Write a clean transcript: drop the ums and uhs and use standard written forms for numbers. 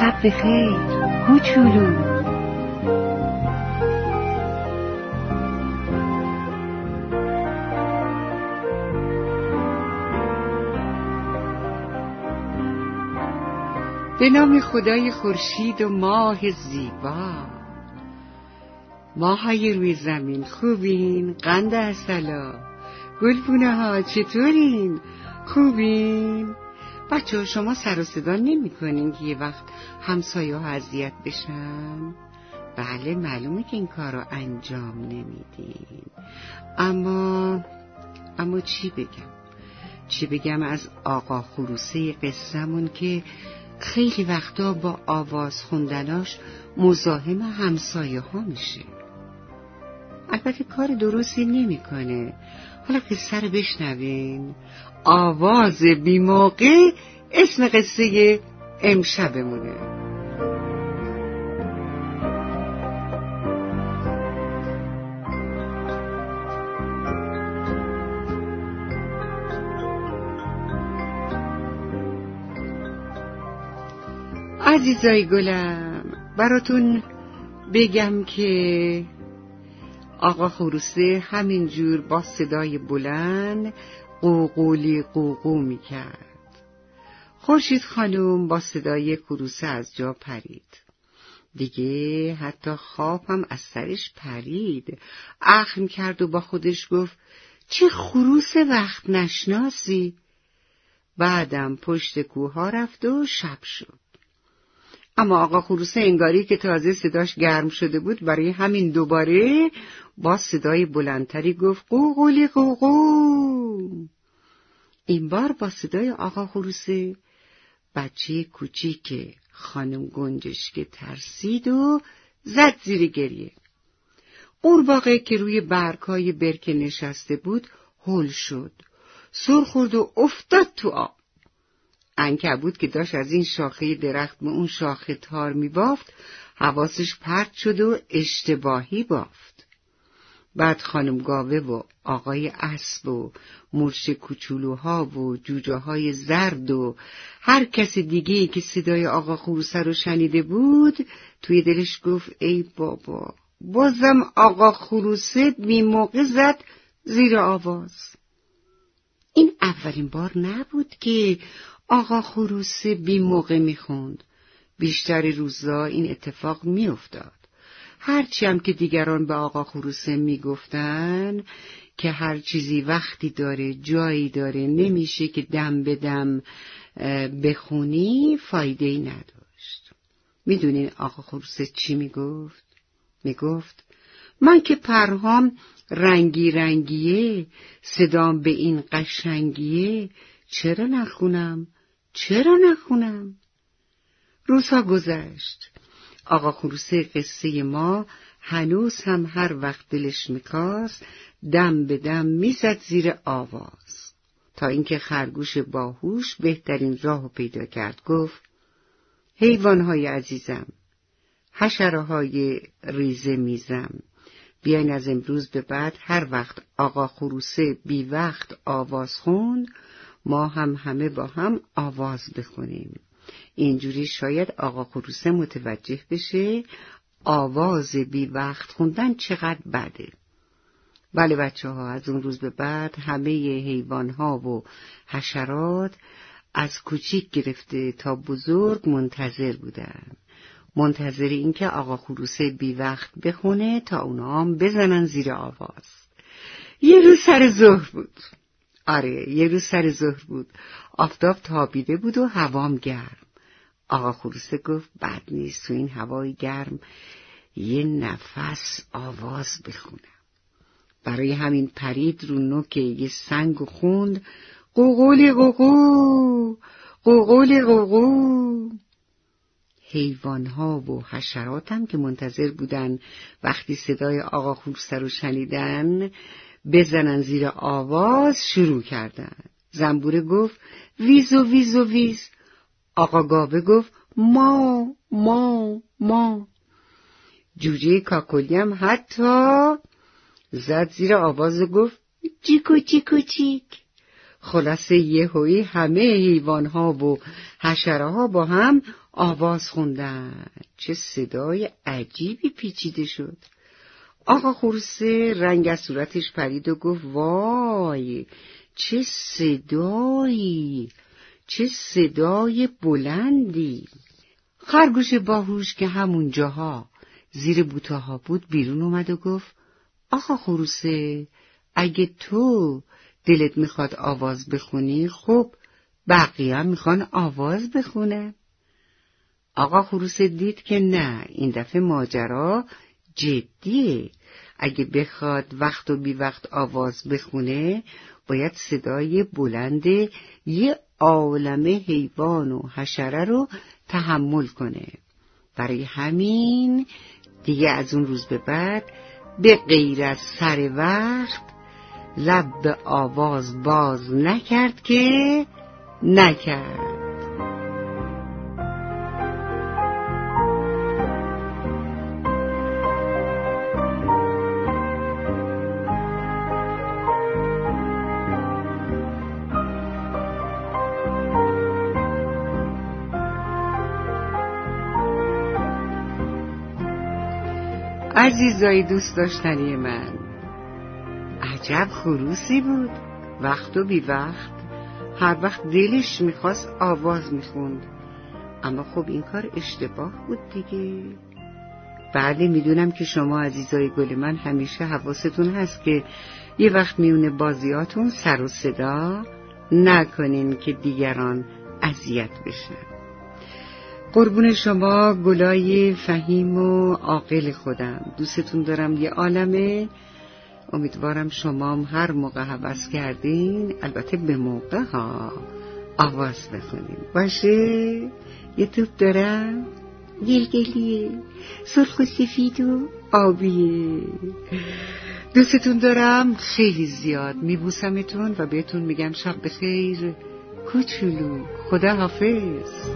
شب بخیر کوچولو. به نام خدای خورشید و ماه زیبا. ماهای روی زمین خوبین؟ قند اصلا گلپونه ها چطورین؟ خوبین؟ بچه ها شما سر و صدا نمی کنین که یه وقت همسایه ها اذیت بشن؟ بله معلومه که این کار رو انجام نمیدین، اما چی بگم از آقا خروسه قصه‌مون که خیلی وقتا با آواز خوندناش مزاحم همسایه ها میشه. البته کار درستی نمیکنه. حالا قصه رو بشنوین. آواز بی موقع اسم قصه امشبمونه. عزیزای گلم، براتون بگم که آقا خروسه همینجور با صدای بلند قوقولی قوقو میکرد. خورشید خانم با صدای خروسه از جا پرید. دیگه حتی خواب هم از سرش پرید. اخم کرد و با خودش گفت چه خروس وقت نشناسی. بعدم پشت کوها رفت و شب شد. اما آقا خروسه انگاری که تازه صداش گرم شده بود، برای همین دوباره با صدای بلندتری گفت قوقولی قوقو. این بار با صدای آقا خروسه بچه کوچیک خانم گنجشک ترسید و زد زیر گریه. قورباغه که روی برگ‌های برکه نشسته بود هول شد، سر خورد و افتاد تو آب. عنکبوت که داشت از این شاخه درخت به اون شاخه تار می بافت، حواسش پرت شد و اشتباهی بافت. بعد خانم گاوه و آقای اسب و مورچه کوچولوها و جوجه های زرد و هر کس دیگه‌ای که صدای آقا خروسه رو شنیده بود توی دلش گفت ای بابا، بازم آقا خروسه بی موقع زد زیر آواز. این اولین بار نبود که آقا خروسه بی موقع میخوند. بیشتر روزا این اتفاق میافتاد. هرچی هم که دیگران به آقا خروسه میگفتن که هر چیزی وقتی داره، جایی داره، نمیشه که دم به دم بخونی، فایده‌ای نداشت. میدونین آقا خروسه چی میگفت؟ میگفت من که پرهام رنگی رنگیه، صدام به این قشنگیه، چرا نخونم؟ روزها گذشت. آقا خروسه قصه ما هنوز هم هر وقت دلش می‌خواست دم به دم میزد زیر آواز، تا اینکه خرگوش باهوش بهترین راهو پیدا کرد. گفت حیوان‌های عزیزم، حشره‌های ریزه میزم، بیاین از امروز به بعد هر وقت آقا خروسه بی وقت آواز خوند ما هم همه با هم آواز بخونیم. اینجوری شاید آقا خروسه متوجه بشه آواز بی وقت خوندن چقدر بده. بله بچه ها، از اون روز به بعد همه حیوان ها و حشرات از کوچیک گرفته تا بزرگ منتظر بودن، منتظر این که آقا خروسه بی وقت بخونه تا اونا هم بزنن زیر آواز. یه روز سر ظهر بود. آفتاب تابیده بود و هوام گرم. آقا خروسه گفت بد نیست تو این هوای گرم یه نفس آواز بخونم. برای همین پرید رو نوک یه سنگ و خوند قوقولی قوقو، قوقولی قوقو. حیوان‌ها و حشرات هم که منتظر بودن وقتی صدای آقا خروسه رو شنیدن بزنن زیر آواز شروع کردن. زنبوره گفت ویز و ویز و ویز. آقا گاوه گفت ما ما ما. جوجه کاکلی هم حتی زد زیر آواز و گفت چیکو چیکو چیک. خلاصه یهویی همه حیوان‌ها و حشره‌ها با هم آواز خوندن. چه صدای عجیبی پیچیده شد. آقا خرسه رنگ از صورتش پرید و گفت وای چه صدای بلندی. خرگوش باهوش که همون جاها زیر بوتاها بود بیرون اومد و گفت آقا خرسه اگه تو دلت میخواد آواز بخونی خب بقیه هم میخوان آواز بخونه. آقا خرسه دید که نه، این دفعه ماجرا جدیه. اگه بخواد وقت و بی وقت آواز بخونه باید صدای بلند یه عالمه حیوان و حشره رو تحمل کنه. برای همین دیگه از اون روز به بعد به غیر از سر وقت لب به آواز باز نکرد که نکرد. عزیزای دوست داشتنی من، عجب خروسی بود. وقت و بی وقت هر وقت دلش میخواست آواز میخوند. اما خب این کار اشتباه بود دیگه. بله میدونم که شما عزیزای گل من همیشه حواستون هست که یه وقت میونه بازیاتون سر و صدا نکنین که دیگران اذیت بشن. قربون شما گلای فهیم و عاقل خودم، دوستتون دارم یه عالمه. امیدوارم شما هم هر موقع هوس کردین، البته به موقع ها، آواز بخونین. باشه، یه توپ دارم گلگلیه، سرخ و سفید و آبیه. دوستتون دارم خیلی زیاد، میبوسمتون و بهتون میگم شب بخیر کوچولو. خدا حافظ.